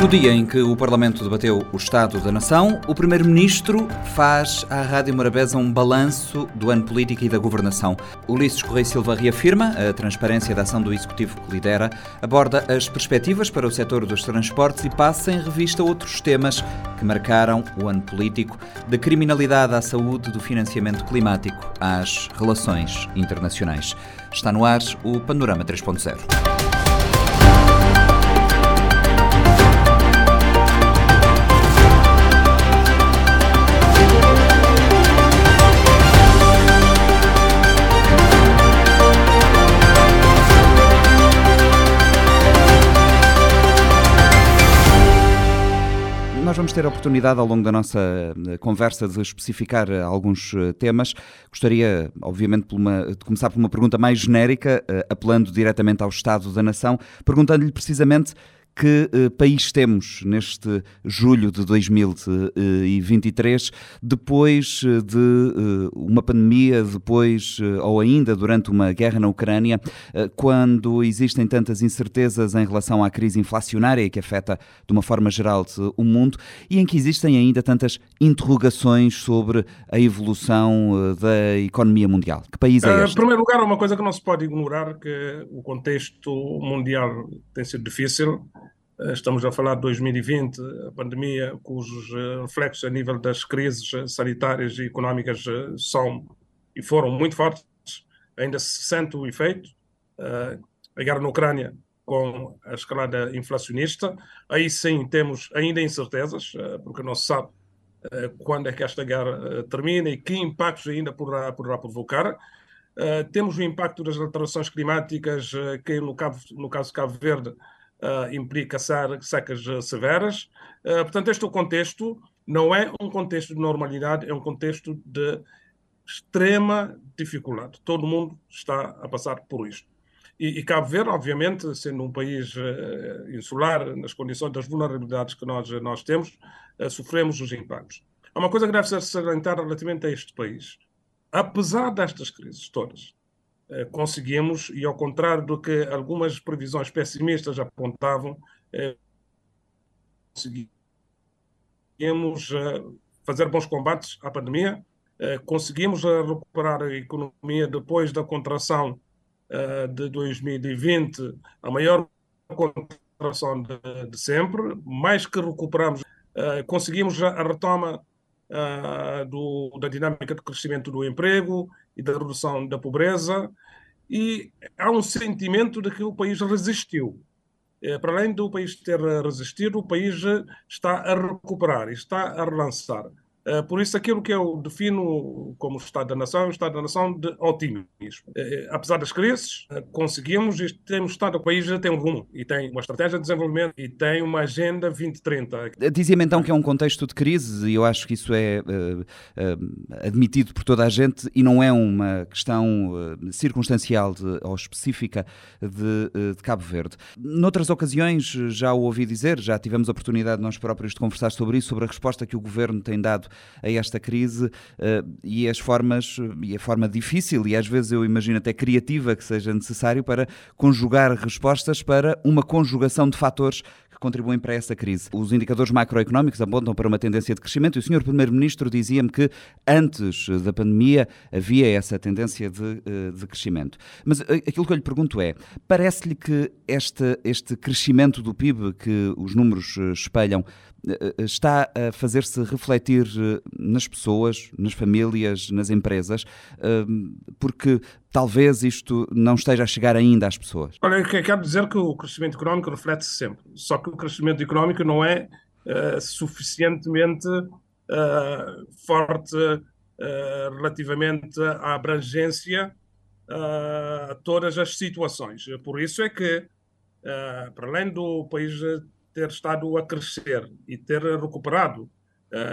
No dia em que o Parlamento debateu o Estado da Nação, o Primeiro-Ministro faz à Rádio Morabeza um balanço do ano político e da governação. Ulisses Correia e Silva reafirma a transparência da ação do Executivo que lidera, aborda as perspectivas para o setor dos transportes e passa em revista outros temas que marcaram o ano político, da criminalidade à saúde, do financiamento climático às relações internacionais. Está no ar o Panorama 3.0. Nós vamos ter a oportunidade ao longo da nossa conversa de especificar alguns temas. Gostaria, obviamente, de começar por uma pergunta mais genérica, apelando diretamente ao Estado da Nação, perguntando-lhe precisamente que país temos neste julho de 2023, depois de uma pandemia, depois ou ainda durante uma guerra na Ucrânia, quando existem tantas incertezas em relação à crise inflacionária que afeta de uma forma geral o mundo e em que existem ainda tantas interrogações sobre a evolução da economia mundial. Que país é este? Em primeiro lugar, uma coisa que não se pode ignorar, que o contexto mundial tem sido difícil. Estamos a falar de 2020, a pandemia, cujos reflexos a nível das crises sanitárias e económicas são e foram muito fortes, ainda se sente o efeito. A guerra na Ucrânia com a escalada inflacionista, aí sim temos ainda incertezas, porque não se sabe quando é que esta guerra termina e que impactos ainda poderá provocar. Temos o impacto das alterações climáticas, que no caso de Cabo Verde, implica secas severas. Portanto, este é o contexto, não é um contexto de normalidade, é um contexto de extrema dificuldade. Todo mundo está a passar por isto. E Cabo Verde, obviamente, sendo um país insular, nas condições das vulnerabilidades que nós temos, sofremos os impactos. Há uma coisa que deve ser salientada relativamente a este país. Apesar destas crises todas, conseguimos, e ao contrário do que algumas previsões pessimistas apontavam, conseguimos fazer bons combates à pandemia, conseguimos recuperar a economia depois da contração de 2020, a maior contração de sempre, mais que recuperamos, conseguimos a retoma da dinâmica de crescimento do emprego e da redução da pobreza, e há um sentimento de que o país resistiu. Para além do país ter resistido, o país está a recuperar, está a relançar. Por isso, aquilo que eu defino como Estado da Nação é um Estado da Nação de otimismo. Apesar das crises, conseguimos e temos estado, o país já tem um rumo e tem uma estratégia de desenvolvimento e tem uma agenda 2030. Dizia-me então que é um contexto de crise, e eu acho que isso é admitido por toda a gente e não é uma questão circunstancial ou específica de Cabo Verde. Noutras ocasiões já o ouvi dizer, já tivemos a oportunidade nós próprios de conversar sobre isso, sobre a resposta que o Governo tem dado a esta crise e as formas, e a forma difícil e às vezes eu imagino até criativa que seja necessário para conjugar respostas para uma conjugação de fatores que contribuem para essa crise. Os indicadores macroeconómicos apontam para uma tendência de crescimento e o Sr. Primeiro-Ministro dizia-me que antes da pandemia havia essa tendência de crescimento. Mas aquilo que eu lhe pergunto é, parece-lhe que este crescimento do PIB que os números espelham está a fazer-se refletir nas pessoas, nas famílias, nas empresas, porque talvez isto não esteja a chegar ainda às pessoas? Olha, eu quero dizer que o crescimento económico reflete-se sempre, só que o crescimento económico não é suficientemente forte relativamente à abrangência a todas as situações. Por isso é que, para além do país ter estado a crescer e ter recuperado,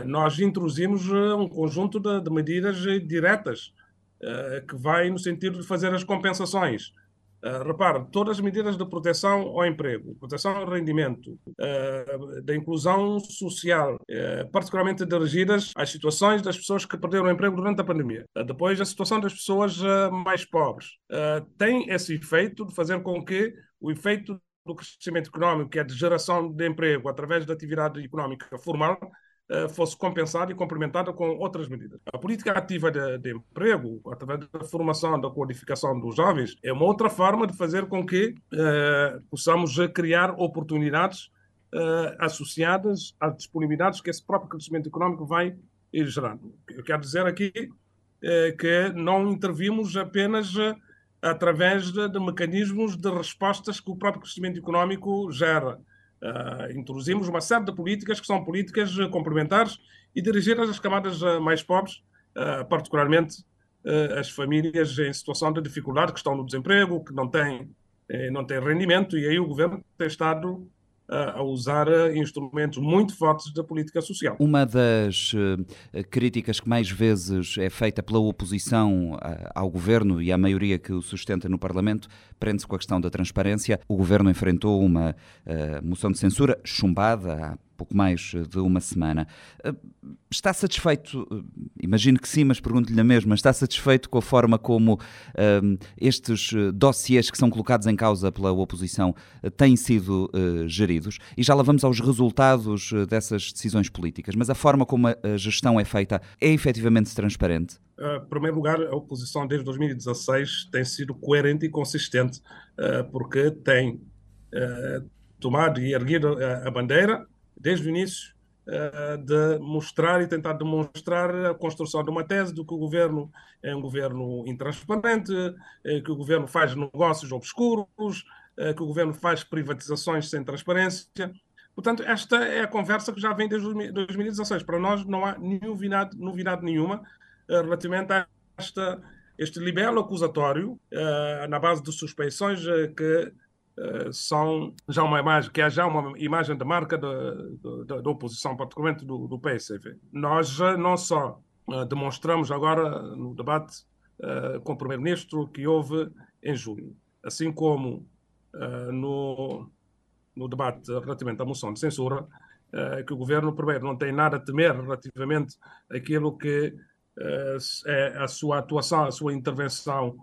nós introduzimos um conjunto de medidas diretas que vai no sentido de fazer as compensações. Repare, todas as medidas de proteção ao emprego, proteção ao rendimento, da inclusão social, particularmente dirigidas às situações das pessoas que perderam o emprego durante a pandemia. Depois, a situação das pessoas mais pobres. Tem esse efeito de fazer com que o efeito do crescimento económico, que é de geração de emprego através da atividade económica formal, fosse compensada e complementada com outras medidas. A política ativa de emprego, através da formação, da qualificação dos jovens, é uma outra forma de fazer com que possamos criar oportunidades associadas às disponibilidades que esse próprio crescimento económico vai gerando. Eu quero dizer aqui que não intervimos apenas através de mecanismos de respostas que o próprio crescimento económico gera. Introduzimos uma série de políticas que são políticas complementares e dirigidas às camadas mais pobres, particularmente às famílias em situação de dificuldade, que estão no desemprego, que não têm rendimento, e aí o governo tem estado a usar instrumentos muito fortes da política social. Uma das críticas que mais vezes é feita pela oposição ao governo e à maioria que o sustenta no Parlamento prende-se com a questão da transparência. O governo enfrentou uma moção de censura chumbada há pouco mais de uma semana. Está satisfeito, imagino que sim, mas pergunto-lhe a mesma, está satisfeito com a forma como estes dossiês que são colocados em causa pela oposição têm sido geridos? E já lá vamos aos resultados dessas decisões políticas, mas a forma como a gestão é feita é efetivamente transparente? Em primeiro lugar, a oposição desde 2016 tem sido coerente e consistente, porque tem tomado e erguido a bandeira desde o início, de mostrar e tentar demonstrar a construção de uma tese de que o governo é um governo intransparente, que o governo faz negócios obscuros, que o governo faz privatizações sem transparência. Portanto, esta é a conversa que já vem desde 2016. Para nós não há novidade nenhuma relativamente a este libelo acusatório, na base de suspeições que são já uma imagem, que é já uma imagem de marca da oposição, particularmente do PSV. Nós não só demonstramos agora no debate com o Primeiro-Ministro que houve em julho, assim como no debate relativamente à moção de censura, que o Governo, primeiro, não tem nada a temer relativamente àquilo que é a sua atuação, a sua intervenção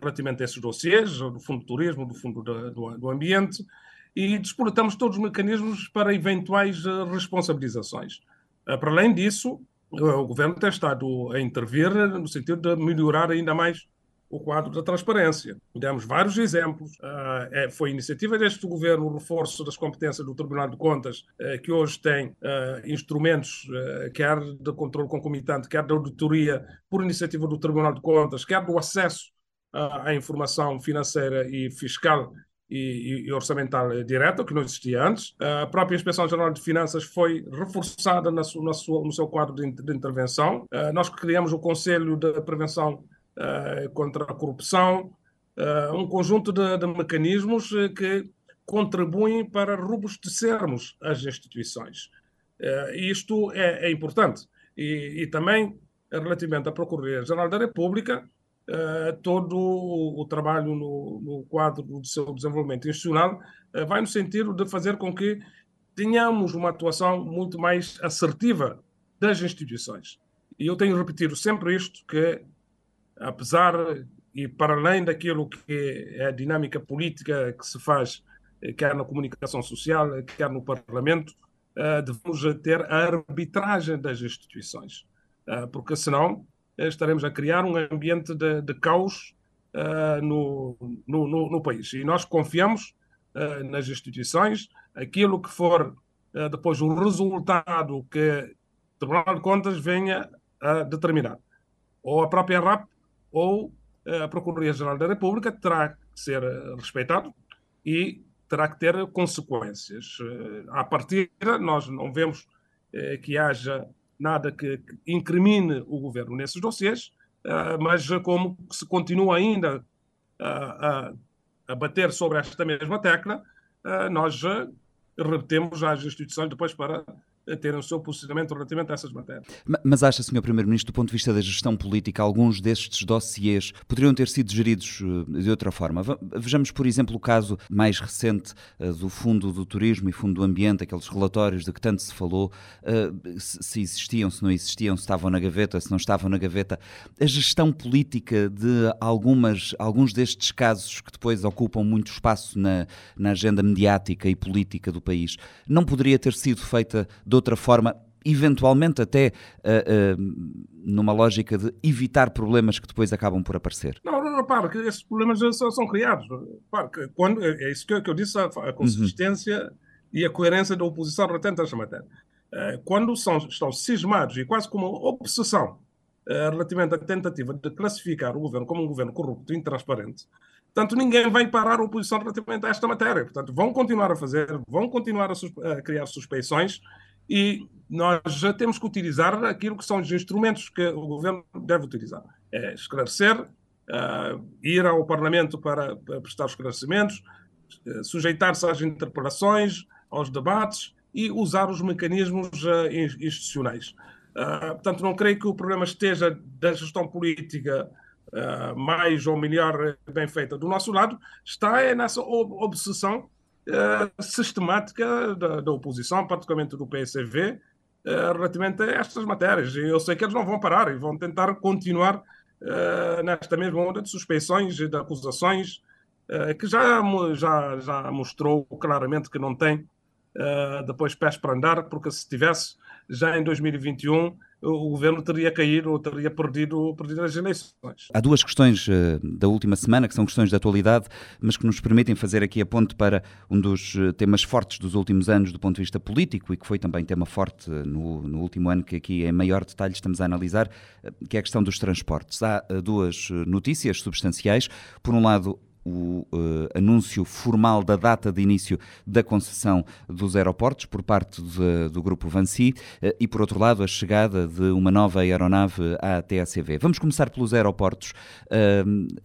relativamente a esses dossiês, do Fundo de Turismo, do Fundo do Ambiente, e despertamos todos os mecanismos para eventuais responsabilizações. Para além disso, o Governo tem estado a intervir no sentido de melhorar ainda mais o quadro da transparência. Demos vários exemplos. Foi iniciativa deste Governo o reforço das competências do Tribunal de Contas, que hoje tem instrumentos, quer de controle concomitante, quer de auditoria, por iniciativa do Tribunal de Contas, quer do acesso à informação financeira e fiscal e orçamental direta, que não existia antes. A própria Inspeção Geral de Finanças foi reforçada no seu quadro de intervenção. Nós criamos o Conselho de Prevenção contra a Corrupção, um conjunto de mecanismos que contribuem para robustecermos as instituições. Isto é importante. E também, relativamente à Procuradoria-Geral da República, todo o trabalho no quadro do seu desenvolvimento institucional vai no sentido de fazer com que tenhamos uma atuação muito mais assertiva das instituições. E eu tenho repetido sempre isto, que apesar e para além daquilo que é a dinâmica política que se faz, quer na comunicação social, quer no Parlamento, devemos ter a arbitragem das instituições, porque senão estaremos a criar um ambiente de caos no país. E nós confiamos nas instituições. Aquilo que for depois o resultado que o Tribunal de Contas venha a determinar, ou a própria RAP, ou a Procuradoria-Geral da República, terá que ser respeitado e terá que ter consequências. À partida, nós não vemos que haja nada que incrimine o governo nesses dossiês, mas como se continua ainda a bater sobre esta mesma tecla, nós remetemos às instituições depois para a ter o seu posicionamento relativamente a essas matérias. Mas acha, Sr. Primeiro-Ministro, do ponto de vista da gestão política, alguns destes dossiês poderiam ter sido geridos de outra forma? Vejamos, por exemplo, o caso mais recente do Fundo do Turismo e Fundo do Ambiente, aqueles relatórios de que tanto se falou, se existiam, se não existiam, se estavam na gaveta, se não estavam na gaveta. A gestão política de alguns destes casos que depois ocupam muito espaço na agenda mediática e política do país, não poderia ter sido feita de outra forma, eventualmente até numa lógica de evitar problemas que depois acabam por aparecer? Não, repara, que esses problemas são criados. Repara, é isso que eu disse, a consistência e a coerência da oposição retente a esta matéria. Quando estão cismados e quase como obsessão relativamente à tentativa de classificar o governo como um governo corrupto e intransparente, portanto, ninguém vai parar a oposição relativamente a esta matéria. Portanto, vão continuar a fazer, vão continuar a criar suspeições e nós já temos que utilizar aquilo que são os instrumentos que o governo deve utilizar. É esclarecer, ir ao Parlamento para prestar esclarecimentos, sujeitar-se às interpelações, aos debates e usar os mecanismos institucionais. Portanto, não creio que o problema esteja da gestão política mais ou melhor bem feita do nosso lado, está nessa obsessão sistemática da oposição, particularmente do PSV, relativamente a estas matérias. E eu sei que eles não vão parar e vão tentar continuar nesta mesma onda de suspeições e de acusações, que já mostrou claramente que não tem depois pés para andar, porque se tivesse, já em 2021... o governo teria caído ou teria perdido as eleições. Há duas questões da última semana, que são questões de atualidade, mas que nos permitem fazer aqui a ponte para um dos temas fortes dos últimos anos do ponto de vista político e que foi também tema forte no último ano, que aqui em maior detalhe estamos a analisar, que é a questão dos transportes. Há duas notícias substanciais. Por um lado, o anúncio formal da data de início da concessão dos aeroportos por parte do grupo Vansi e, por outro lado, a chegada de uma nova aeronave à TACV. Vamos começar pelos aeroportos.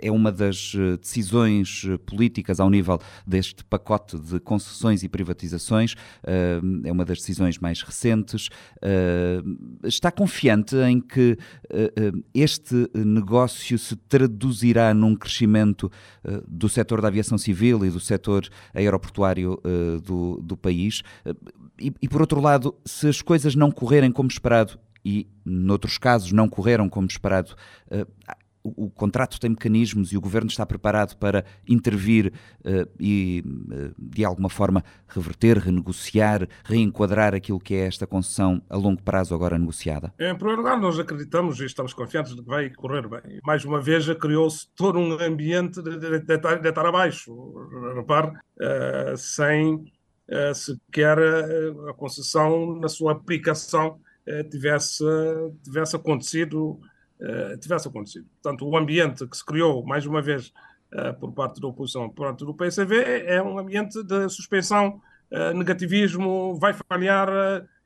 É uma das decisões políticas ao nível deste pacote de concessões e privatizações. É uma das decisões mais recentes. Está confiante em que este negócio se traduzirá num crescimento do setor da aviação civil e do setor aeroportuário do país? E, por outro lado, se as coisas não correrem como esperado, e noutros casos não correram como esperado, o contrato tem mecanismos e o governo está preparado para intervir e, de alguma forma, reverter, renegociar, reenquadrar aquilo que é esta concessão a longo prazo agora negociada? Em primeiro lugar, nós acreditamos e estamos confiantes de que vai correr bem. Mais uma vez, criou-se todo um ambiente de estar abaixo. Repare, sem sequer a concessão, na sua aplicação, tivesse acontecido. Portanto, o ambiente que se criou, mais uma vez, por parte da oposição, por parte do PSV, é um ambiente de suspensão, negativismo, vai falhar,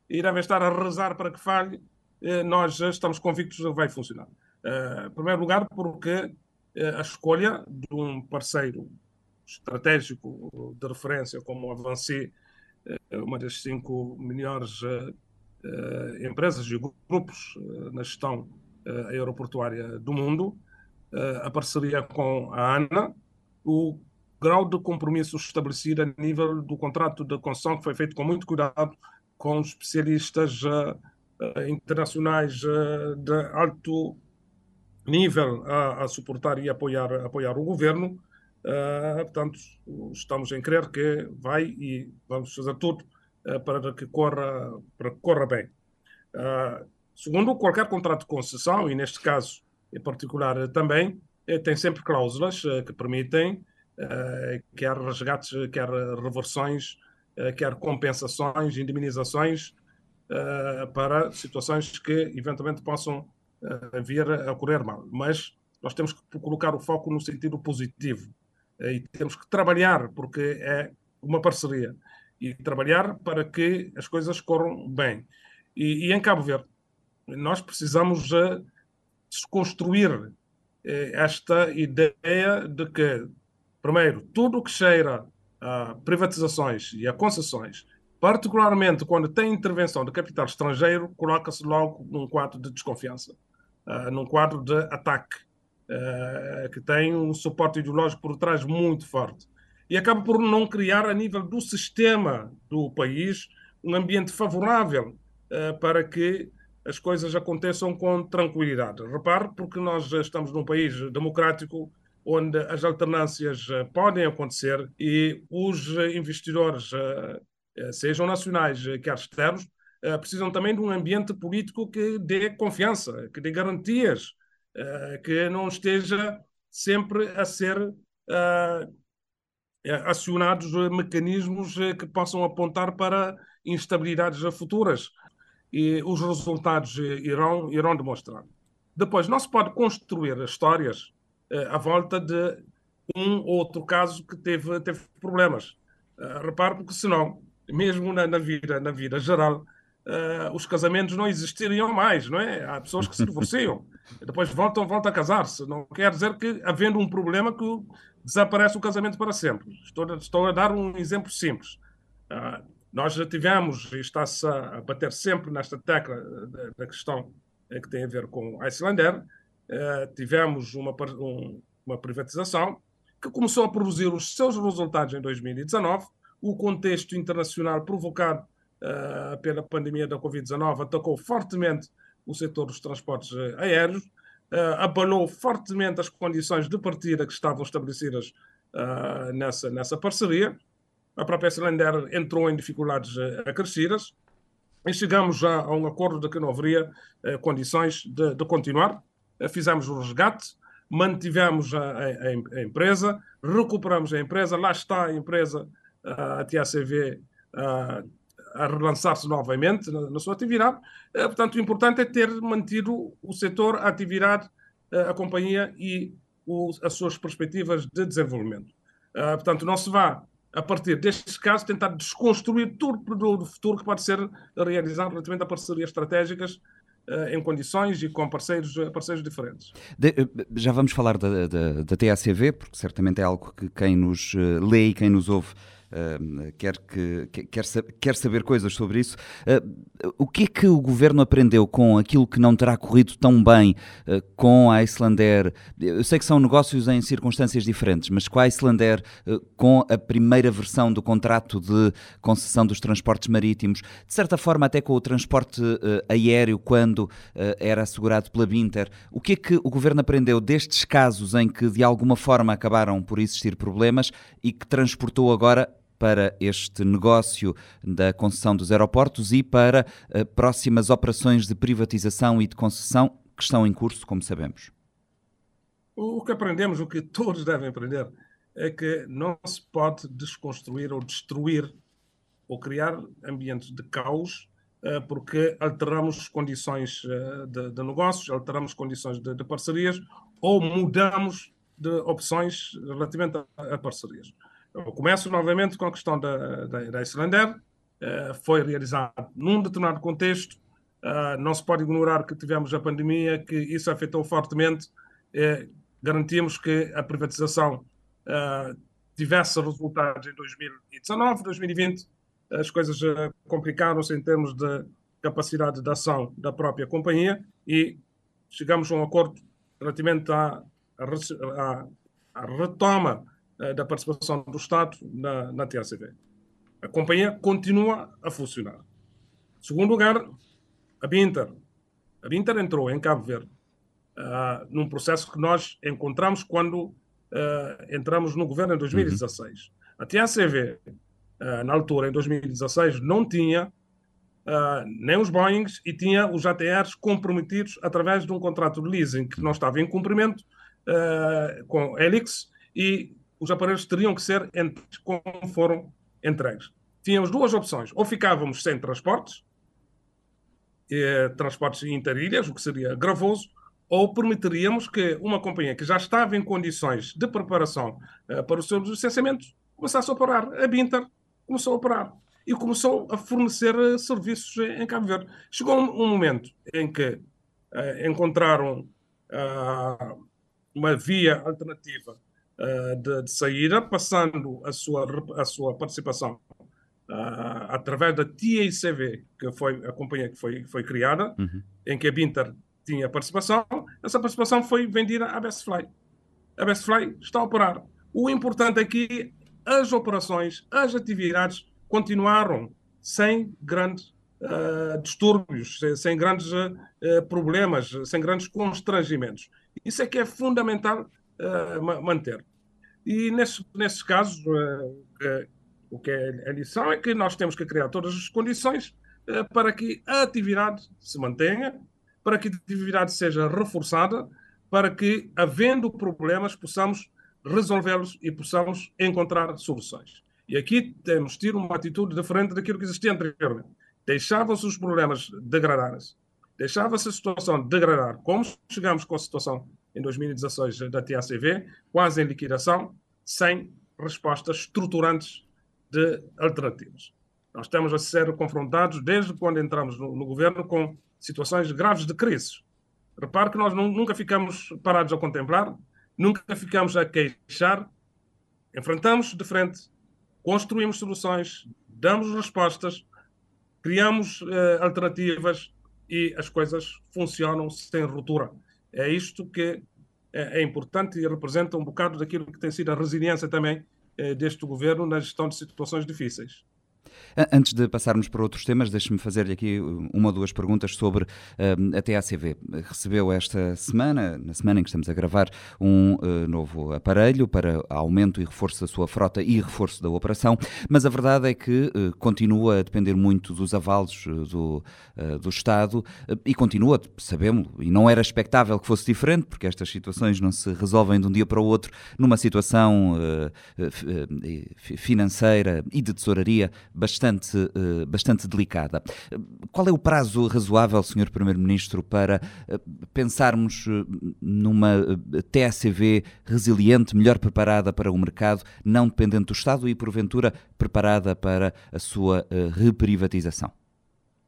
irá estar a rezar para que falhe. Nós estamos convictos que vai funcionar. Em primeiro lugar, porque a escolha de um parceiro estratégico de referência, como a Vansi, uma das 5 melhores empresas e grupos na gestão aeroportuária do mundo, a parceria com a ANA, o grau de compromisso estabelecido a nível do contrato de concessão, que foi feito com muito cuidado, com especialistas internacionais de alto nível a suportar e apoiar o governo. Portanto, estamos em crer que vai e vamos fazer tudo para que corra bem. Segundo, qualquer contrato de concessão, e neste caso em particular também, tem sempre cláusulas que permitem quer resgates, quer reversões, quer compensações, indemnizações para situações que eventualmente possam vir a correr mal. Mas nós temos que colocar o foco no sentido positivo e temos que trabalhar, porque é uma parceria, e trabalhar para que as coisas corram bem. E em Cabo Verde, nós precisamos desconstruir esta ideia de que, primeiro, tudo o que cheira a privatizações e a concessões particularmente quando tem intervenção de capital estrangeiro, coloca-se logo num quadro de desconfiança, num quadro de ataque, que tem um suporte ideológico por trás muito forte. E acaba por não criar, a nível do sistema do país, um ambiente favorável para que as coisas aconteçam com tranquilidade. Repare, porque nós estamos num país democrático, onde as alternâncias podem acontecer e os investidores, sejam nacionais, quer externos, precisam também de um ambiente político que dê confiança, que dê garantias, que não esteja sempre a ser acionados mecanismos que possam apontar para instabilidades futuras, e os resultados irão demonstrar. Depois, não se pode construir histórias à volta de um ou outro caso que teve problemas. Repare, porque senão, mesmo na vida geral, os casamentos não existiriam mais, não é? Há pessoas que se divorciam, depois voltam a casar-se. Não quer dizer que, havendo um problema, que desaparece o casamento para sempre. Estou a dar um exemplo simples. Nós já tivemos, e está-se a bater sempre nesta tecla da questão que tem a ver com a Icelandair, tivemos uma privatização que começou a produzir os seus resultados em 2019. O contexto internacional provocado pela pandemia da Covid-19 atacou fortemente o setor dos transportes aéreos, abalou fortemente as condições de partida que estavam estabelecidas nessa parceria. A própria Selender entrou em dificuldades acrescidas e chegamos já a um acordo de que não haveria condições de continuar. Fizemos o resgate, mantivemos a empresa, recuperamos a empresa, lá está a empresa, a TACV, a relançar-se novamente na sua atividade. Portanto, o importante é ter mantido o setor, a atividade, a companhia e as suas perspectivas de desenvolvimento. Portanto, não se vá, a partir destes casos, tentar desconstruir tudo do futuro que pode ser realizado relativamente a parcerias estratégicas em condições e com parceiros diferentes. Já vamos falar da TACV, porque certamente é algo que quem nos lê e quem nos ouve quer saber coisas sobre isso. O que é que o governo aprendeu com aquilo que não terá corrido tão bem com a Icelandair? Eu sei que são negócios em circunstâncias diferentes, mas com a Icelandair, com a primeira versão do contrato de concessão dos transportes marítimos, de certa forma até com o transporte aéreo, quando era assegurado pela Binter, o que é que o governo aprendeu destes casos em que de alguma forma acabaram por existir problemas e que transportou agora para este negócio da concessão dos aeroportos e para próximas operações de privatização e de concessão que estão em curso, como sabemos? O que aprendemos, o que todos devem aprender, é que não se pode desconstruir ou destruir ou criar ambientes de caos, porque alteramos condições de negócios, alteramos condições de parcerias ou mudamos de opções relativamente a parcerias. Eu começo novamente com a questão da Icelandair. Foi realizado num determinado contexto. Não se pode ignorar que tivemos a pandemia, que isso afetou fortemente. Garantimos que a privatização tivesse resultados em 2019, 2020. As coisas complicaram-se em termos de capacidade de ação da própria companhia e chegamos a um acordo relativamente à retoma da participação do Estado na TACV. A companhia continua a funcionar. Em segundo lugar, a Binter. A Binter entrou em Cabo Verde num processo que nós encontramos quando entramos no governo em 2016. A TACV, na altura, em 2016, não tinha nem os Boeings e tinha os ATRs comprometidos através de um contrato de leasing que não estava em cumprimento com a Helix, e os aparelhos teriam que ser como foram entregues. Tínhamos duas opções: ou ficávamos sem transportes, transportes interilhas, o que seria gravoso, ou permitiríamos que uma companhia que já estava em condições de preparação para os seus licenciamentos começasse a operar. A Binter começou a operar e começou a fornecer serviços em Cabo Verde. Chegou um momento em que encontraram uma via alternativa de saída, passando a sua participação através da TACV, que foi a companhia que foi criada, em que a Binter tinha participação. Essa participação foi vendida à Bestfly. A Bestfly está a operar. O importante é que as operações, as atividades continuaram sem grandes distúrbios, sem grandes problemas, sem grandes constrangimentos. Isso é que é fundamental manter. E nesses casos, o que é a lição é que nós temos que criar todas as condições para que a atividade se mantenha, para que a atividade seja reforçada, para que, havendo problemas, possamos resolvê-los e possamos encontrar soluções. E aqui temos tido uma atitude diferente daquilo que existia anteriormente. Deixavam-se os problemas degradarem-se, deixava-se a situação degradar, como chegamos com a situação em 2016 da TACV, quase em liquidação, sem respostas estruturantes de alternativas. Nós estamos a ser confrontados, desde quando entramos no governo, com situações graves de crises. Repare que nós nunca ficamos parados a contemplar, nunca ficamos a queixar, enfrentamos de frente, construímos soluções, damos respostas, criamos alternativas e as coisas funcionam sem ruptura. É isto que é importante e representa um bocado daquilo que tem sido a resiliência também deste governo na gestão de situações difíceis. Antes de passarmos para outros temas, deixe-me fazer-lhe aqui uma ou duas perguntas sobre a TACV. Recebeu esta semana, na semana em que estamos a gravar, um novo aparelho para aumento e reforço da sua frota e reforço da operação, mas a verdade é que continua a depender muito dos avalos do Estado e continua, sabemos, e não era expectável que fosse diferente, porque estas situações não se resolvem de um dia para o outro, numa situação financeira e de tesouraria bastante delicada. Qual é o prazo razoável, Sr. Primeiro-Ministro, para pensarmos numa TACV resiliente, melhor preparada para o mercado, não dependente do Estado e, porventura, preparada para a sua reprivatização?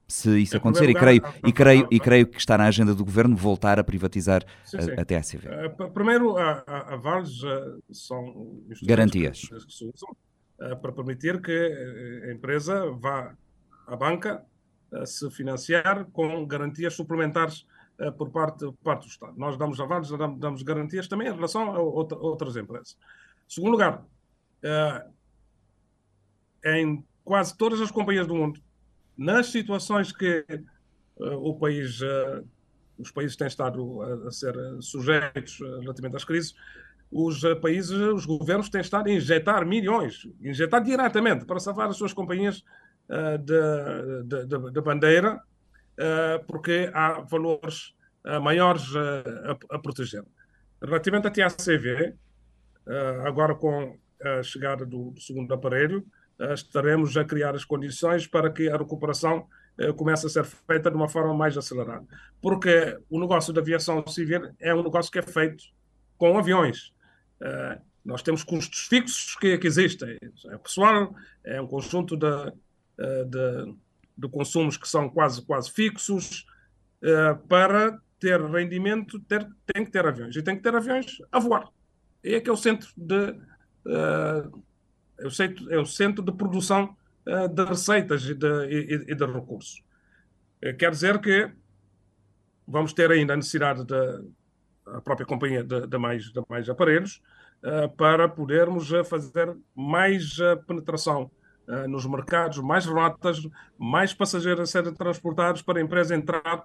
Se isso acontecer, e creio que está na agenda do Governo voltar a privatizar a TACV. Primeiro, avales são garantias para permitir que a empresa vá à banca se financiar com garantias suplementares por parte do Estado. Nós damos avalos, damos garantias também em relação a outras empresas. Em segundo lugar, em quase todas as companhias do mundo, nas situações que os países têm estado a ser sujeitos relativamente às crises, os países, os governos têm estado a injetar milhões, injetar diretamente para salvar as suas companhias de bandeira, porque há valores maiores a proteger. Relativamente à TACV, agora com a chegada do segundo aparelho, estaremos a criar as condições para que a recuperação comece a ser feita de uma forma mais acelerada. Porque o negócio da aviação civil é um negócio que é feito com aviões. Nós temos custos fixos que existem. É pessoal, é um conjunto de consumos que são quase fixos. Para ter rendimento, tem que ter aviões. E tem que ter aviões a voar. E é que é o centro de produção de receitas e de recursos. Quer dizer que vamos ter ainda a necessidade a própria companhia de mais aparelhos, para podermos fazer mais penetração nos mercados, mais rotas, mais passageiros a serem transportados para a empresa entrar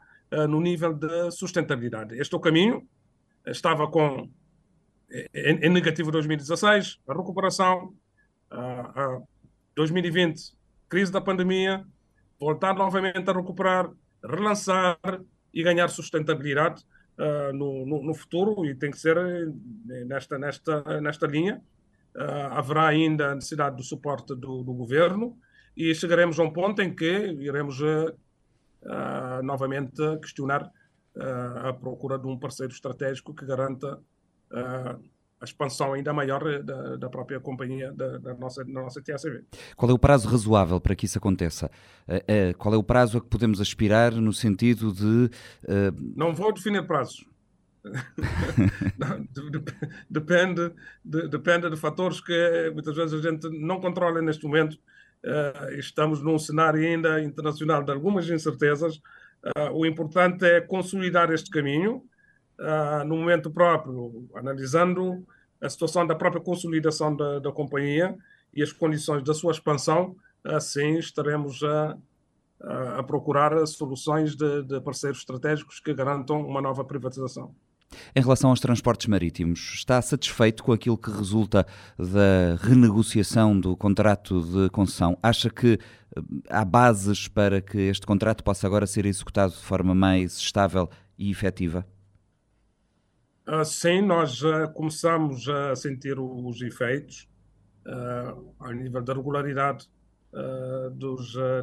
no nível de sustentabilidade. Este é o caminho. Estava em negativo 2016, a recuperação, 2020, crise da pandemia, voltar novamente a recuperar, relançar e ganhar sustentabilidade no futuro, e tem que ser nesta linha. Haverá ainda a necessidade do suporte do governo e chegaremos a um ponto em que iremos novamente questionar a procura de um parceiro estratégico que garanta a expansão ainda maior da própria companhia, da nossa TACV. Qual é o prazo razoável para que isso aconteça? Qual é o prazo a que podemos aspirar no sentido de... Não vou definir prazos. Depende de fatores que muitas vezes a gente não controla neste momento estamos num cenário ainda internacional de algumas incertezas. O importante é consolidar este caminho no momento próprio, analisando a situação da própria consolidação da companhia e as condições da sua expansão. Assim estaremos a procurar soluções de parceiros estratégicos que garantam uma nova privatização. Em relação aos transportes marítimos, está satisfeito com aquilo que resulta da renegociação do contrato de concessão? Acha que há bases para que este contrato possa agora ser executado de forma mais estável e efetiva? Sim, nós começamos a sentir os efeitos ao nível da regularidade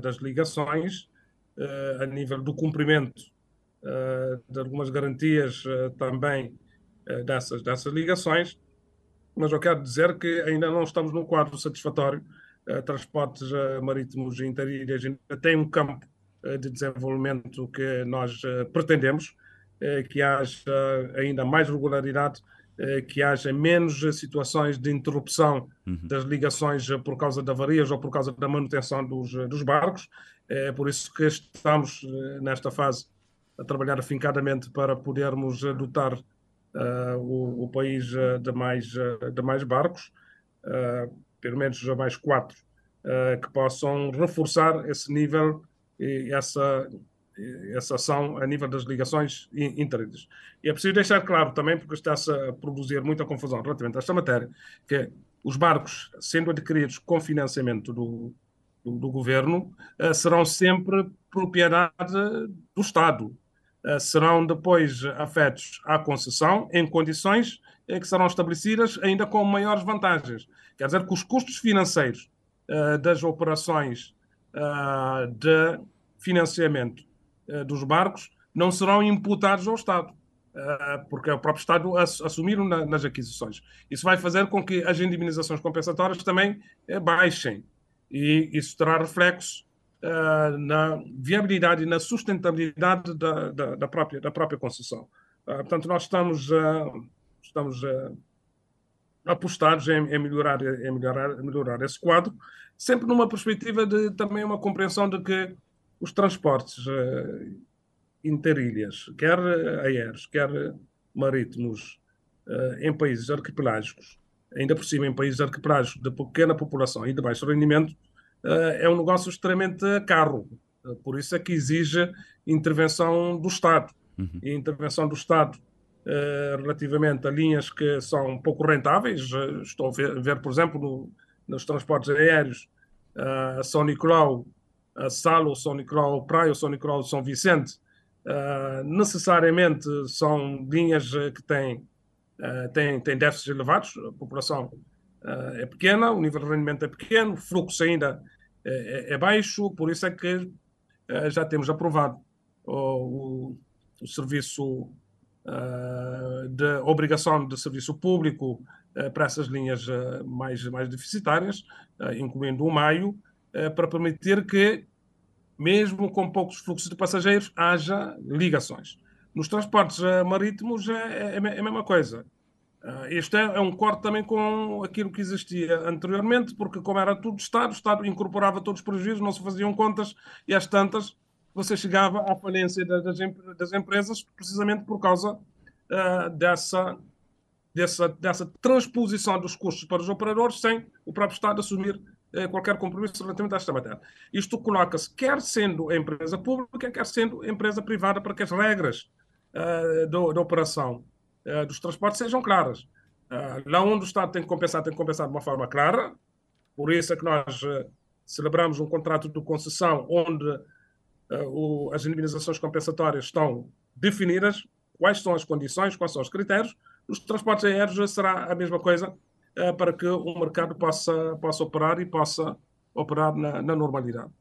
das ligações, a nível do cumprimento de algumas garantias também dessas ligações, mas eu quero dizer que ainda não estamos num quadro satisfatório. Transportes marítimos e interilhas ainda tem um campo de desenvolvimento que nós pretendemos, que haja ainda mais regularidade, que haja menos situações de interrupção das ligações por causa de avarias ou por causa da manutenção dos barcos. É por isso que estamos nesta fase a trabalhar afincadamente para podermos dotar o país de mais barcos, pelo menos já mais 4, que possam reforçar esse nível e essa ação a nível das ligações interilhas. E é preciso deixar claro também, porque está-se a produzir muita confusão relativamente a esta matéria, que os barcos, sendo adquiridos com financiamento do governo, serão sempre propriedade do Estado. Serão depois afetos à concessão em condições que serão estabelecidas ainda com maiores vantagens. Quer dizer que os custos financeiros das operações de financiamento dos barcos não serão imputados ao Estado, porque é o próprio Estado assumiram nas aquisições. Isso vai fazer com que as indemnizações compensatórias também baixem, e isso terá reflexo na viabilidade e na sustentabilidade da própria concessão. Portanto, nós estamos apostados em melhorar esse quadro, sempre numa perspectiva de também uma compreensão de que os transportes interilhas, quer aéreos, quer marítimos, em países arquipelágicos, ainda por cima em países arquipelágicos de pequena população e de baixo rendimento, é um negócio extremamente caro. Por isso é que exige intervenção do Estado. E a intervenção do Estado relativamente a linhas que são pouco rentáveis. Estou a ver, por exemplo, nos transportes aéreos, São Nicolau, Salo, São Nicolau, Praia, São Nicolau, São Vicente, necessariamente são linhas que têm déficits elevados, a população é pequena, o nível de rendimento é pequeno, o fluxo ainda é baixo. Por isso é que já temos aprovado o serviço de obrigação de serviço público para essas linhas mais deficitárias, incluindo o Maio, para permitir que, mesmo com poucos fluxos de passageiros, haja ligações. Nos transportes marítimos é a mesma coisa. Este é um corte também com aquilo que existia anteriormente, porque como era tudo Estado, o Estado incorporava todos os prejuízos, não se faziam contas, e às tantas você chegava à falência das empresas, precisamente por causa dessa transposição dos custos para os operadores, sem o próprio Estado assumir qualquer compromisso relativamente a esta matéria. Isto coloca-se, quer sendo a empresa pública, quer sendo a empresa privada, para que as regras da operação dos transportes sejam claras. Lá onde o Estado tem que compensar de uma forma clara. Por isso é que nós celebramos um contrato de concessão onde as indemnizações compensatórias estão definidas, quais são as condições, quais são os critérios. Nos transportes aéreos será a mesma coisa, para que o mercado possa operar e possa operar na normalidade.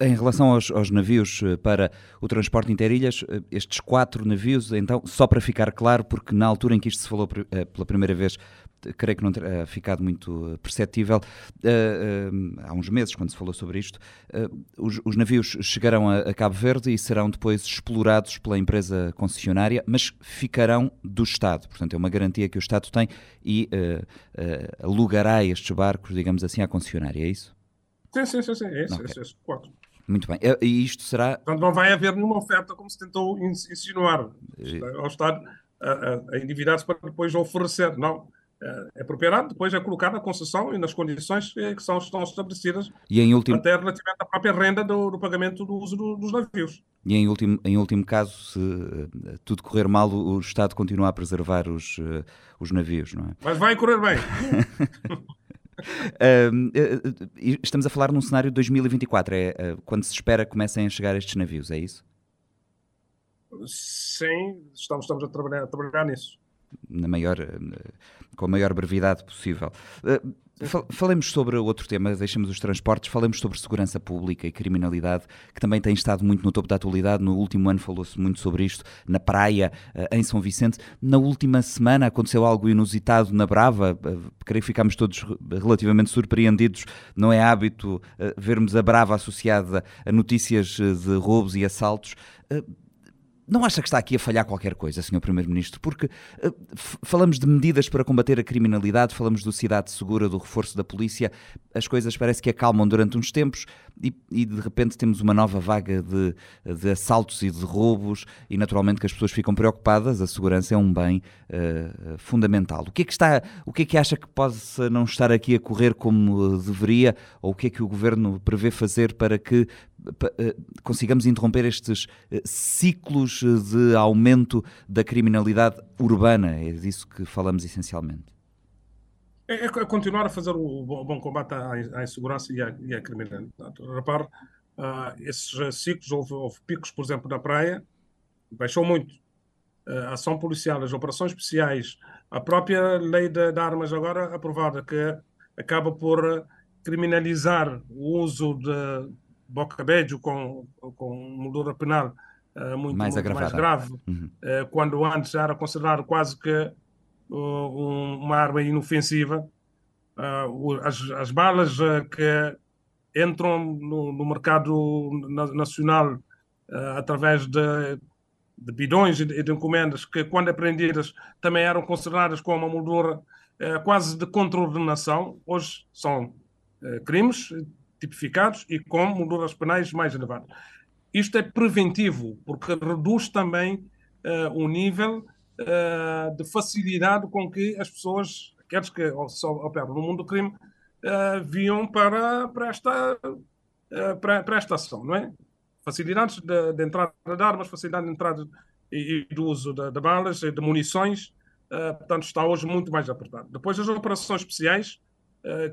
Em relação aos navios para o transporte interilhas, estes 4 navios, então, só para ficar claro, porque na altura em que isto se falou pela primeira vez, creio que não terá ficado muito perceptível, há uns meses, quando se falou sobre isto, os navios chegarão a Cabo Verde e serão depois explorados pela empresa concessionária, mas ficarão do Estado. Portanto, é uma garantia que o Estado tem e alugará estes barcos, digamos assim, à concessionária, é isso? Sim. Esse quatro. Muito bem. E isto será... Portanto, não vai haver nenhuma oferta, como se tentou insinuar, ao estar a endividar-se para depois oferecer. Não. É propriedade, depois é colocada na concessão e nas condições que estão estabelecidas e em último... até relativamente à própria renda do pagamento do uso dos navios. E em último caso, se tudo correr mal, o Estado continua a preservar os navios, não é? Mas vai correr bem. Estamos a falar num cenário de 2024, é quando se espera que comecem a chegar estes navios, é isso? Sim, estamos a trabalhar nisso. Com a maior brevidade possível. Falemos sobre outro tema, deixemos os transportes, falemos sobre segurança pública e criminalidade, que também tem estado muito no topo da atualidade. No último ano falou-se muito sobre isto, na praia, em São Vicente. Na última semana aconteceu algo inusitado na Brava, creio que ficámos todos relativamente surpreendidos. Não é hábito vermos a Brava associada a notícias de roubos e assaltos. Não acha que está aqui a falhar qualquer coisa, Sr. Primeiro-Ministro? Porque falamos de medidas para combater a criminalidade, falamos do Cidade Segura, do reforço da polícia, as coisas parece que acalmam durante uns tempos e de repente temos uma nova vaga de assaltos e de roubos e naturalmente que as pessoas ficam preocupadas. A segurança é um bem fundamental. O que é que acha que possa não estar aqui a correr como deveria, ou o que é que o Governo prevê fazer para que consigamos interromper estes ciclos de aumento da criminalidade urbana? É disso que falamos essencialmente. É continuar a fazer o bom combate à insegurança e à criminalidade. Repare, esses ciclos, houve picos, por exemplo, na praia, baixou muito. A ação policial, as operações especiais, a própria lei de armas agora aprovada, que acaba por criminalizar o uso de bocabejo com moldura penal muito mais grave, quando antes era considerado quase que uma arma inofensiva. As balas que entram no mercado nacional através de bidões e de encomendas, que quando apreendidas também eram consideradas com uma moldura quase de contraordenação, hoje são crimes tipificados e com molduras penais mais elevadas. Isto é preventivo, porque reduz também o nível de facilidade com que as pessoas, aqueles que operam no mundo do crime, viam para esta ação, não é? Facilidades de entrada de armas, facilidade de entrada e do uso de balas, de munições, portanto está hoje muito mais apertado. Depois as operações especiais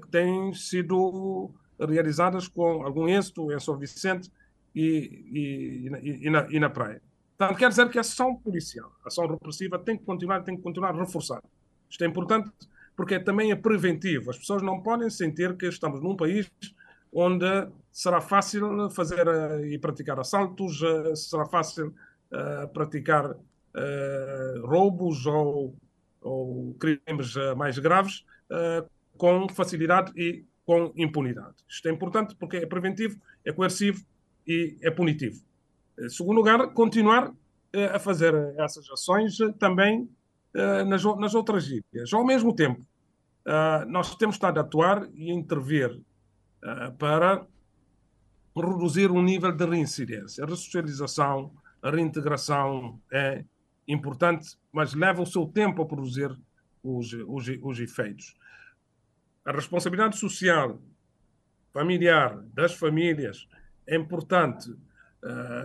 que têm sido realizadas com algum êxito em São Vicente, e na praia. Portanto, quer dizer que a ação policial, a ação repressiva tem que continuar reforçada. Isto é importante porque também é preventivo. As pessoas não podem sentir que estamos num país onde será fácil fazer e praticar assaltos, será fácil praticar roubos ou crimes mais graves com facilidade e com impunidade. Isto é importante porque é preventivo, é coercivo e é punitivo. Em segundo lugar, continuar a fazer essas ações também nas outras ilhas. Ao mesmo tempo, nós temos estado a atuar e a intervir para reduzir o nível de reincidência. A ressocialização, a reintegração é importante, mas leva o seu tempo a produzir os efeitos. A responsabilidade social, familiar, das famílias é importante.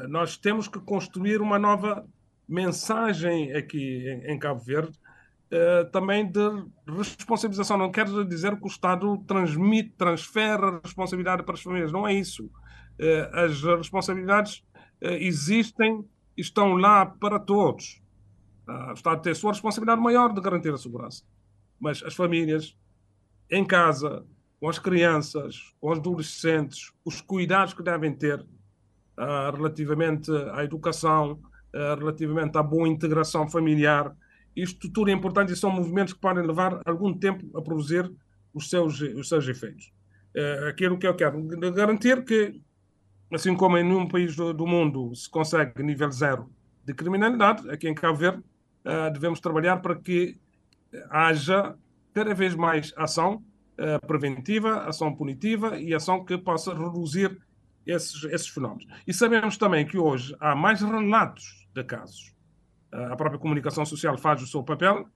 Nós temos que construir uma nova mensagem aqui em Cabo Verde, também de responsabilização. Não quero dizer que o Estado transfere a responsabilidade para as famílias. Não é isso. As responsabilidades existem e estão lá para todos. O Estado tem a sua responsabilidade maior de garantir a segurança. Mas as famílias, em casa, com as crianças, com os adolescentes, os cuidados que devem ter relativamente à educação, relativamente à boa integração familiar. Isto tudo é importante e são movimentos que podem levar algum tempo a produzir os seus efeitos. Aquilo que eu quero garantir que, assim como em nenhum país do mundo se consegue nível zero de criminalidade, aqui em Cabo Verde devemos trabalhar para que haja cada vez mais ação preventiva, ação punitiva e ação que possa reduzir esses fenómenos. E sabemos também que hoje há mais relatos de casos. A própria comunicação social faz o seu papel,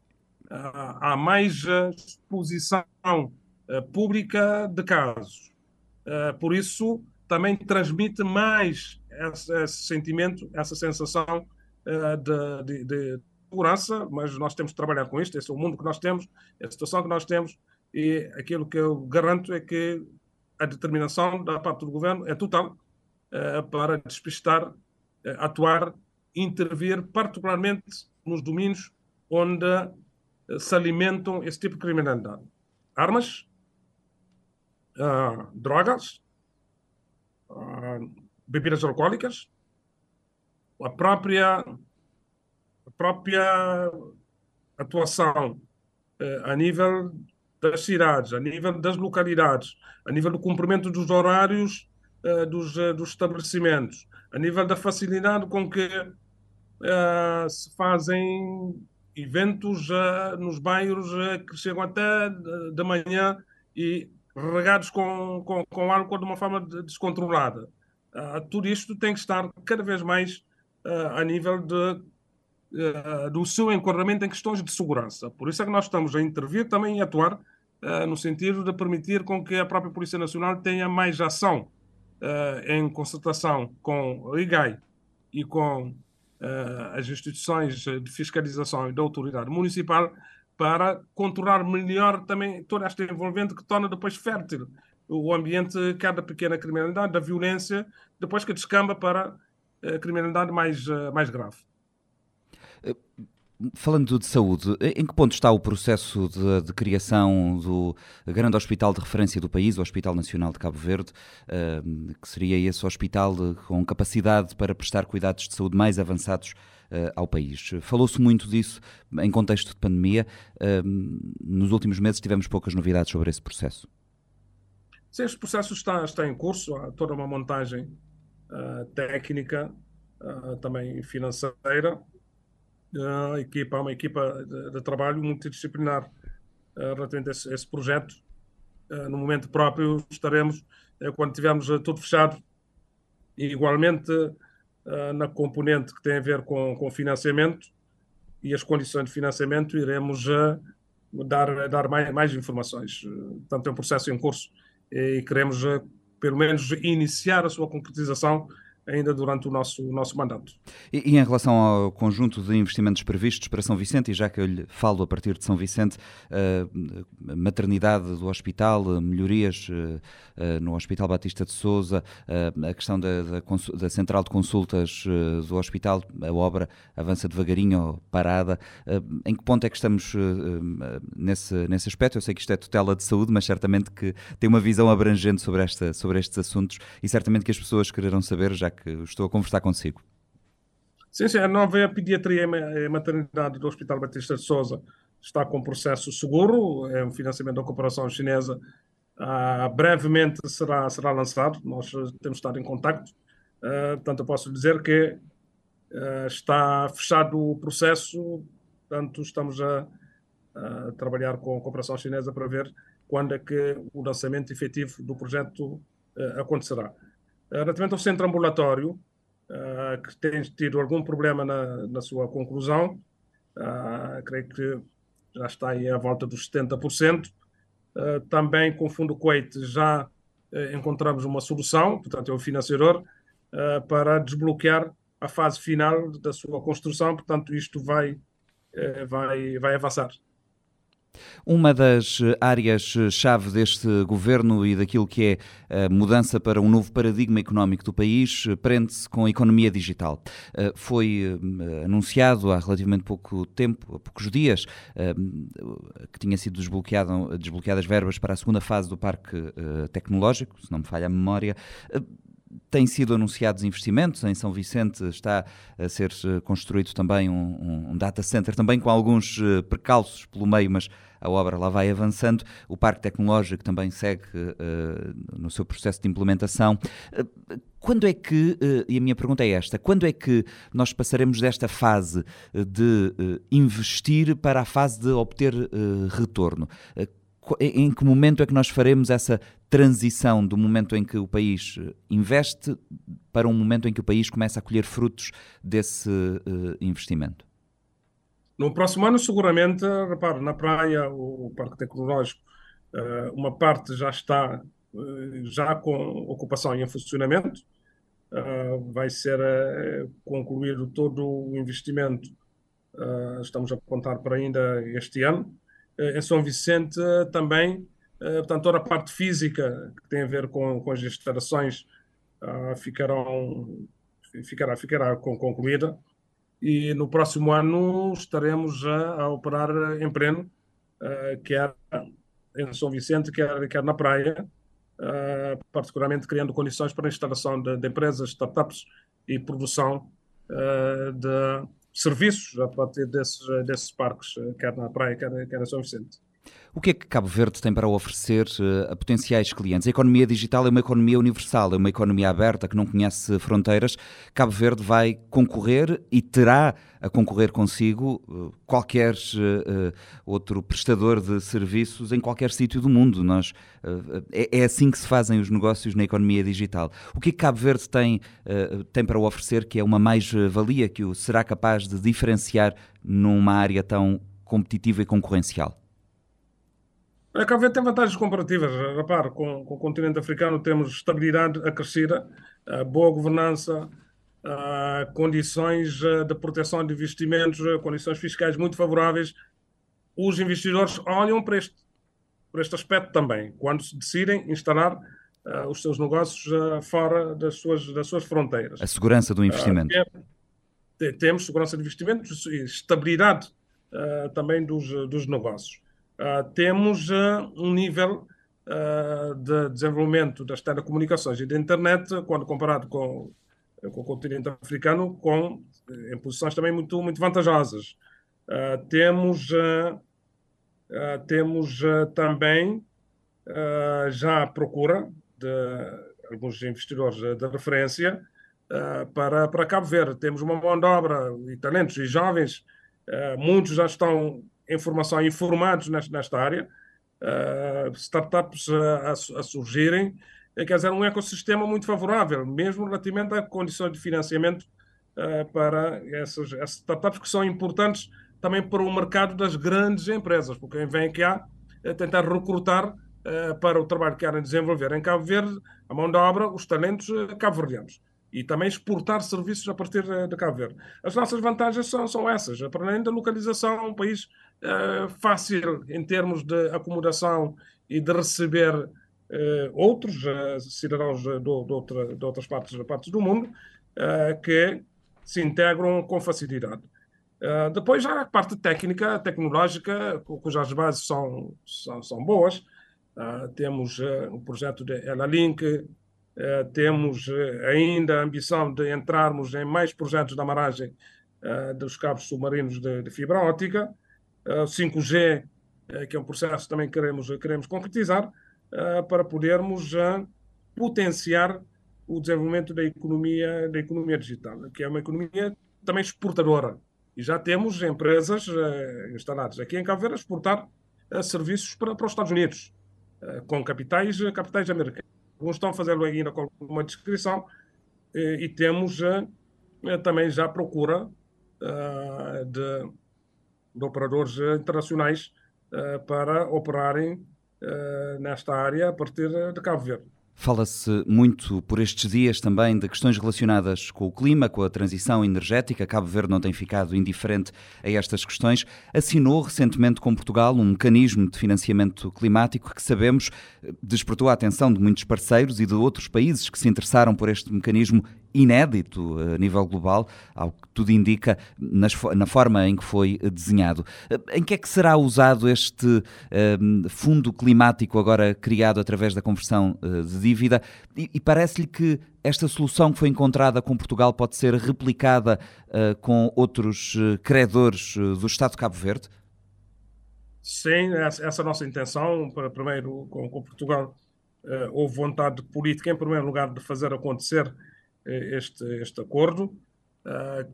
há mais exposição pública de casos. Por isso, também transmite mais esse sentimento, essa sensação de segurança, mas nós temos de trabalhar com isto, esse é o mundo que nós temos, é a situação que nós temos, e aquilo que eu garanto é que a determinação da parte do governo é total para despistar, atuar, intervir, particularmente nos domínios onde se alimentam esse tipo de criminalidade. Armas, drogas, bebidas alcoólicas, a própria atuação a nível das cidades, a nível das localidades, a nível do cumprimento dos horários dos estabelecimentos, a nível da facilidade com que se fazem eventos nos bairros que chegam até de manhã e regados com álcool de uma forma descontrolada. Tudo isto tem que estar cada vez mais a nível do seu enquadramento em questões de segurança. Por isso é que nós estamos a intervir também e atuar no sentido de permitir com que a própria Polícia Nacional tenha mais ação em concertação com o IGAI e com as instituições de fiscalização e da autoridade municipal para controlar melhor também toda esta envolvente que torna depois fértil o ambiente, cada pequena criminalidade, da violência, depois que descamba para a criminalidade mais grave. Falando de saúde, em que ponto está o processo de criação do grande hospital de referência do país, o Hospital Nacional de Cabo Verde, que seria esse hospital com capacidade para prestar cuidados de saúde mais avançados ao país? Falou-se muito disso em contexto de pandemia. Nos últimos meses tivemos poucas novidades sobre esse processo. Sim, este processo está em curso. Há toda uma montagem técnica, também financeira. Uma equipa de trabalho multidisciplinar relativamente a esse projeto. No momento próprio estaremos, quando tivermos tudo fechado, e igualmente na componente que tem a ver com financiamento e as condições de financiamento, iremos dar mais informações. Portanto, é um processo em curso e queremos, pelo menos, iniciar a sua concretização ainda durante o nosso mandato. E em relação ao conjunto de investimentos previstos para São Vicente, e já que eu lhe falo a partir de São Vicente, a maternidade do hospital, melhorias no Hospital Baptista de Sousa, a questão da central de consultas do hospital, a obra avança devagarinho ou parada. Em que ponto é que estamos nesse aspecto? Eu sei que isto é tutela de saúde, mas certamente que tem uma visão abrangente sobre estes assuntos e certamente que as pessoas quererão saber, já que estou a conversar consigo. Sim, a nova pediatria e maternidade do Hospital Baptista de Sousa está com processo seguro, é um financiamento da cooperação chinesa, brevemente será lançado, nós temos estado em contacto, portanto eu posso dizer que está fechado o processo, portanto estamos a trabalhar com a cooperação chinesa para ver quando é que o lançamento efetivo do projeto acontecerá. Relativamente ao centro ambulatório, que tem tido algum problema na sua conclusão, creio que já está aí à volta dos 70%. Também com o Fundo Kuwait já encontramos uma solução, portanto é o financiador, para desbloquear a fase final da sua construção, portanto isto vai avançar. Uma das áreas-chave deste governo e daquilo que é a mudança para um novo paradigma económico do país prende-se com a economia digital. Foi anunciado há relativamente pouco tempo, há poucos dias, que tinha sido desbloqueadas verbas para a segunda fase do parque tecnológico, se não me falha a memória. Têm sido anunciados investimentos, em São Vicente está a ser construído também um data center, também com alguns percalços pelo meio, mas a obra lá vai avançando. O parque tecnológico também segue no seu processo de implementação. Quando é que, e a minha pergunta é esta, quando é que nós passaremos desta fase de investir para a fase de obter retorno? em que momento é que nós faremos essa transição do momento em que o país investe para um momento em que o país começa a colher frutos desse investimento? No próximo ano, seguramente, repare, na praia, o Parque Tecnológico, uma parte já está já com ocupação e em funcionamento, vai ser concluído todo o investimento, estamos a apontar para ainda este ano. Em São Vicente também, portanto, toda a parte física que tem a ver com as instalações ficará concluída, e no próximo ano estaremos a operar em pleno, quer em São Vicente, quer na praia, particularmente criando condições para a instalação de empresas, startups e produção de serviços a partir desses parques, quer na praia, quer em São Vicente. O que é que Cabo Verde tem para oferecer a potenciais clientes? A economia digital é uma economia universal, é uma economia aberta que não conhece fronteiras. Cabo Verde vai concorrer e terá a concorrer consigo qualquer outro prestador de serviços em qualquer sítio do mundo. É assim que se fazem os negócios na economia digital. O que é que Cabo Verde tem para oferecer que é uma mais-valia, que o será capaz de diferenciar numa área tão competitiva e concorrencial? A Cabo Verde tem vantagens comparativas. Repare, com o continente africano temos estabilidade acrescida, boa governança, condições de proteção de investimentos, condições fiscais muito favoráveis. Os investidores olham para este aspecto também, quando se decidem instalar os seus negócios fora das suas fronteiras. A segurança do investimento. Temos segurança de investimentos e estabilidade também dos negócios. Temos um nível de desenvolvimento das telecomunicações e da internet, quando comparado com o continente africano, em posições também muito, muito vantajosas. Temos também já a procura de alguns investidores de referência para Cabo Verde. Temos uma mão de obra e talentos e jovens, muitos já estão informados nesta área, startups a surgirem, quer dizer, um ecossistema muito favorável, mesmo relativamente a condições de financiamento para essas startups que são importantes também para o mercado das grandes empresas, porque quem vem cá tentar recrutar para o trabalho que querem desenvolver em Cabo Verde, a mão de obra, os talentos cabo-verdianos, e também exportar serviços a partir de Cabo Verde. As nossas vantagens são essas, para além da localização, é um país fácil em termos de acomodação e de receber outros cidadãos de outras partes do mundo que se integram com facilidade. Depois há a parte técnica, tecnológica, cujas bases são boas. Temos o projeto de Elalink, temos ainda a ambição de entrarmos em mais projetos de amarragem dos cabos submarinos de fibra óptica, 5G, que é um processo que também queremos concretizar, para podermos potenciar o desenvolvimento da economia digital, que é uma economia também exportadora. E já temos empresas instaladas aqui em Cabo Verde a exportar serviços para os Estados Unidos, com capitais americanos. Alguns estão fazendo ainda com uma descrição, e temos também já procura de operadores internacionais para operarem nesta área a partir de Cabo Verde. Fala-se muito por estes dias também de questões relacionadas com o clima, com a transição energética. Cabo Verde não tem ficado indiferente a estas questões. Assinou recentemente com Portugal um mecanismo de financiamento climático que, sabemos, despertou a atenção de muitos parceiros e de outros países que se interessaram por este mecanismo inédito a nível global, ao que tudo indica na forma em que foi desenhado. Em que é que será usado este fundo climático agora criado através da conversão de dívida? E parece-lhe que esta solução que foi encontrada com Portugal pode ser replicada com outros credores do Estado de Cabo Verde? Sim, essa é a nossa intenção. Primeiro, com Portugal, houve vontade política, em primeiro lugar, de fazer acontecer este acordo,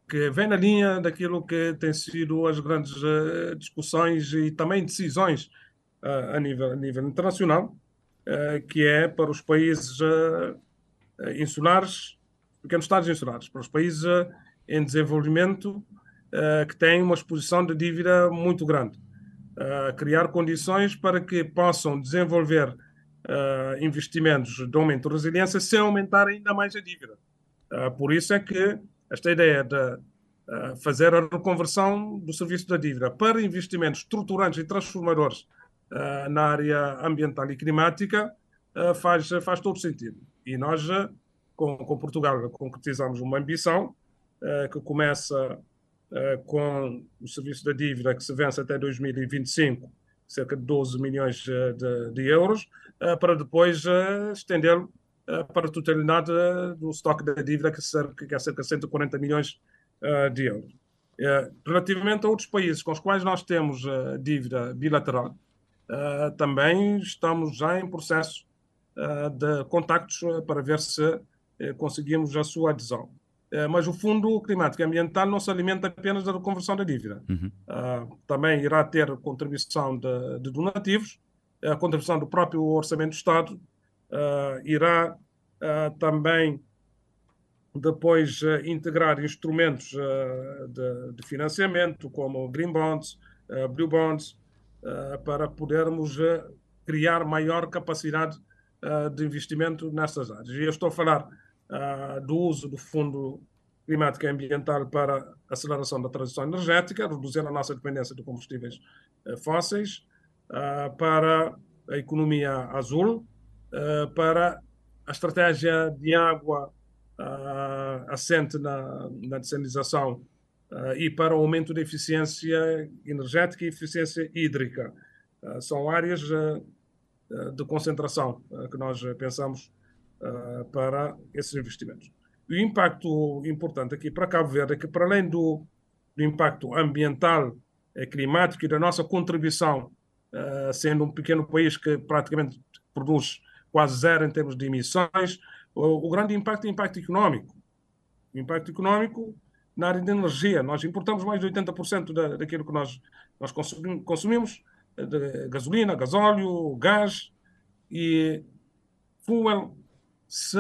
que vem na linha daquilo que têm sido as grandes discussões e também decisões a nível internacional, que é para os países insulares, pequenos estados insulares, para os países em desenvolvimento que têm uma exposição de dívida muito grande. Criar condições para que possam desenvolver investimentos de aumento de resiliência sem aumentar ainda mais a dívida. Por isso é que esta ideia de fazer a reconversão do serviço da dívida para investimentos estruturantes e transformadores na área ambiental e climática faz todo sentido. E nós, com Portugal, concretizamos uma ambição que começa com o serviço da dívida que se vence até 2025, cerca de 12 milhões de euros, para depois estendê-lo para a totalidade do estoque da dívida, que é cerca de 140 milhões de euros. Relativamente a outros países com os quais nós temos dívida bilateral, também estamos já em processo de contactos para ver se conseguimos a sua adesão. Mas o Fundo Climático e Ambiental não se alimenta apenas da reconversão da dívida. Uhum. Também irá ter contribuição de donativos, a contribuição do próprio Orçamento do Estado, irá também depois integrar instrumentos de financiamento, como Green Bonds, Blue Bonds, para podermos criar maior capacidade de investimento nestas áreas. E eu estou a falar do uso do Fundo Climático e Ambiental para a aceleração da transição energética, reduzir a nossa dependência de combustíveis fósseis, para a economia azul, para a estratégia de água assente na desalinização e para o aumento da eficiência energética e eficiência hídrica. São áreas de concentração que nós pensamos para esses investimentos. O impacto importante aqui para Cabo Verde é que, para além do impacto ambiental, climático e da nossa contribuição, sendo um pequeno país que praticamente produz quase zero em termos de emissões, o grande impacto é o impacto económico. O impacto económico na área de energia. Nós importamos mais de 80% daquilo que nós consumimos, de gasolina, gasóleo, gás e fuel. Se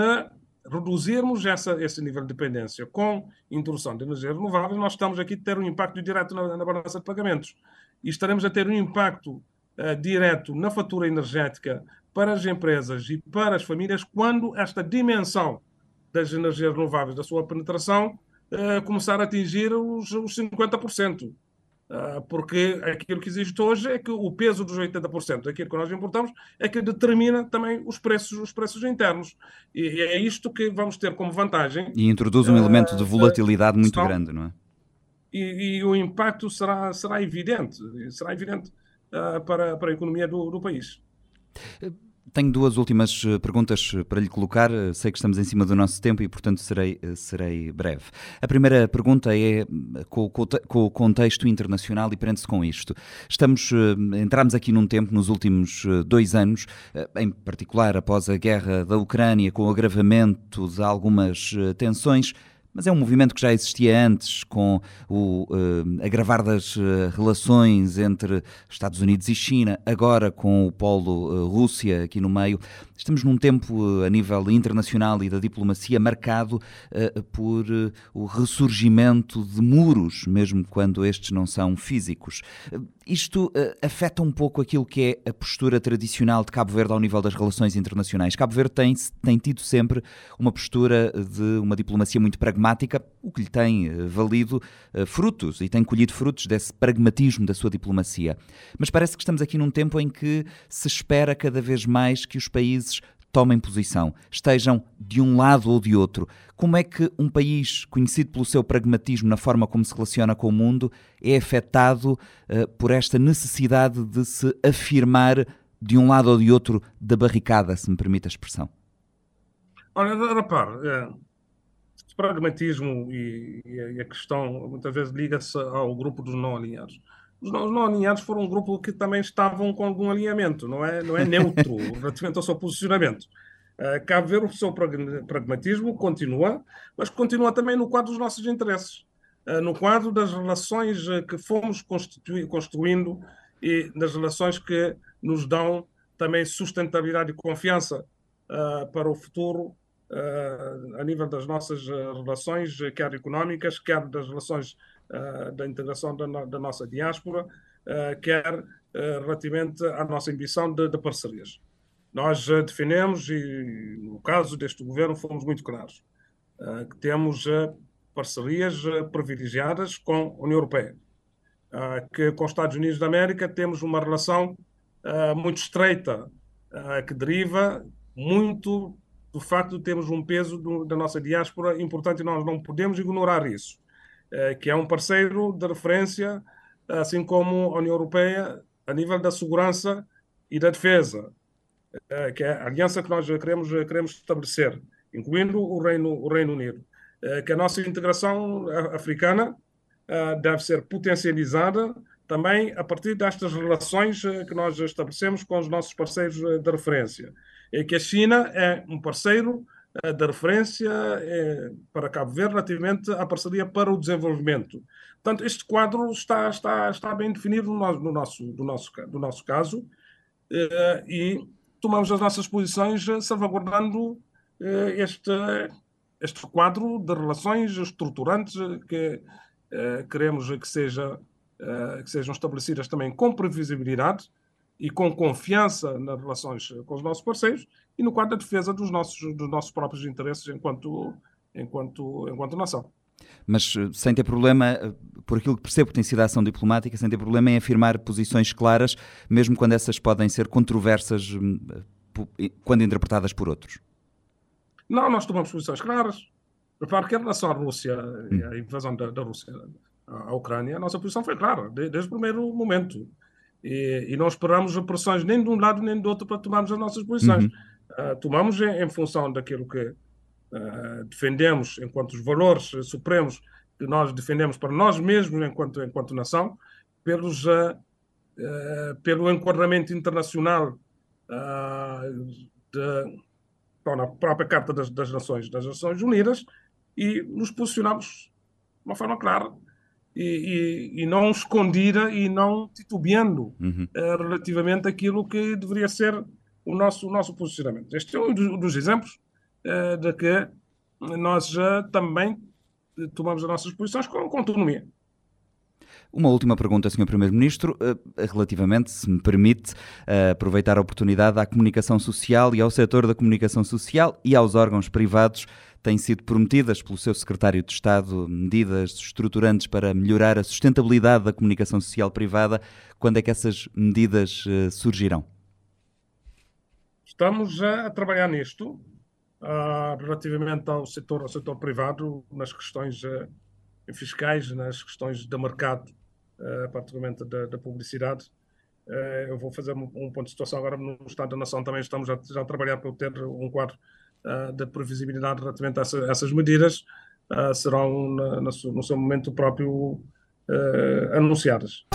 reduzirmos esse nível de dependência com introdução de energias renováveis, nós estamos aqui a ter um impacto direto na balança de pagamentos. E estaremos a ter um impacto direto na fatura energética para as empresas e para as famílias quando esta dimensão das energias renováveis, da sua penetração, começar a atingir os 50%. Porque aquilo que existe hoje é que o peso dos 80%, daquilo que nós importamos, é que determina também os preços internos. E é isto que vamos ter como vantagem. E introduz um elemento de volatilidade muito grande, não é? E o impacto será evidente, para a economia do país. Tenho duas últimas perguntas para lhe colocar. Sei que estamos em cima do nosso tempo e, portanto, serei breve. A primeira pergunta é com o contexto internacional e prende-se com isto. Entramos aqui num tempo, nos últimos 2 anos, em particular após a guerra da Ucrânia, com o agravamento de algumas tensões, mas é um movimento que já existia antes, com o agravar das relações entre Estados Unidos e China, agora com o polo Rússia aqui no meio. Estamos num tempo a nível internacional e da diplomacia marcado por o ressurgimento de muros, mesmo quando estes não são físicos. Isto afeta um pouco aquilo que é a postura tradicional de Cabo Verde ao nível das relações internacionais. Cabo Verde tem tido sempre uma postura de uma diplomacia muito pragmática, o que lhe tem valido frutos e tem colhido frutos desse pragmatismo da sua diplomacia. Mas parece que estamos aqui num tempo em que se espera cada vez mais que os países tomem posição, estejam de um lado ou de outro. Como é que um país conhecido pelo seu pragmatismo na forma como se relaciona com o mundo é afetado por esta necessidade de se afirmar de um lado ou de outro da barricada, se me permite a expressão? Olha, rapaz, o pragmatismo e a questão muitas vezes liga-se ao grupo dos não alinhados. Os não-alinhados foram um grupo que também estavam com algum alinhamento, não é neutro relativamente ao seu posicionamento. Cabe ver o seu pragmatismo, continua, mas continua também no quadro dos nossos interesses, no quadro das relações que fomos construindo e nas relações que nos dão também sustentabilidade e confiança para o futuro a nível das nossas relações, quer económicas, quer das relações da integração da nossa diáspora, quer relativamente à nossa ambição de parcerias. Nós definimos, e no caso deste governo fomos muito claros, que temos parcerias privilegiadas com a União Europeia, que com os Estados Unidos da América temos uma relação muito estreita, que deriva muito do facto de termos um peso da nossa diáspora importante, e nós não podemos ignorar isso, que é um parceiro de referência, assim como a União Europeia, a nível da segurança e da defesa, que é a aliança que nós queremos estabelecer, incluindo o Reino Unido, que a nossa integração africana deve ser potencializada também a partir destas relações que nós estabelecemos com os nossos parceiros de referência, e que a China é um parceiro de referência para Cabo Verde relativamente à parceria para o desenvolvimento. Portanto, este quadro está bem definido no nosso caso, e tomamos as nossas posições salvaguardando este quadro de relações estruturantes que queremos que sejam estabelecidas também com previsibilidade e com confiança nas relações com os nossos parceiros e no quadro da defesa dos nossos próprios interesses enquanto nação. Mas sem ter problema, por aquilo que percebo que tem sido a ação diplomática, sem ter problema em afirmar posições claras, mesmo quando essas podem ser controversas, quando interpretadas por outros? Não, nós tomamos posições claras. Repare que em relação à Rússia e à invasão da Rússia à Ucrânia, a nossa posição foi clara, desde o primeiro momento. E não esperamos pressões nem de um lado nem do outro para tomarmos as nossas posições. Tomamos em função daquilo que defendemos, enquanto os valores supremos que nós defendemos para nós mesmos enquanto nação, pelo enquadramento internacional na própria Carta das Nações Unidas, e nos posicionamos de uma forma clara e não escondida e não titubeando relativamente àquilo que deveria ser o nosso posicionamento. Este é um dos exemplos de que nós também tomamos as nossas posições com autonomia. Uma última pergunta, Sr. Primeiro-Ministro, relativamente, se me permite, aproveitar a oportunidade à comunicação social e ao setor da comunicação social e aos órgãos privados. Têm sido prometidas pelo seu secretário de Estado medidas estruturantes para melhorar a sustentabilidade da comunicação social privada. Quando é que essas medidas surgirão? Estamos a trabalhar nisto, relativamente ao setor privado, nas questões fiscais, nas questões de mercado, particularmente da publicidade. Eu vou fazer um ponto de situação agora no Estado da Nação. Também estamos já a trabalhar para obter um quadro de previsibilidade relativamente a essas medidas. Serão, no seu momento próprio, anunciadas.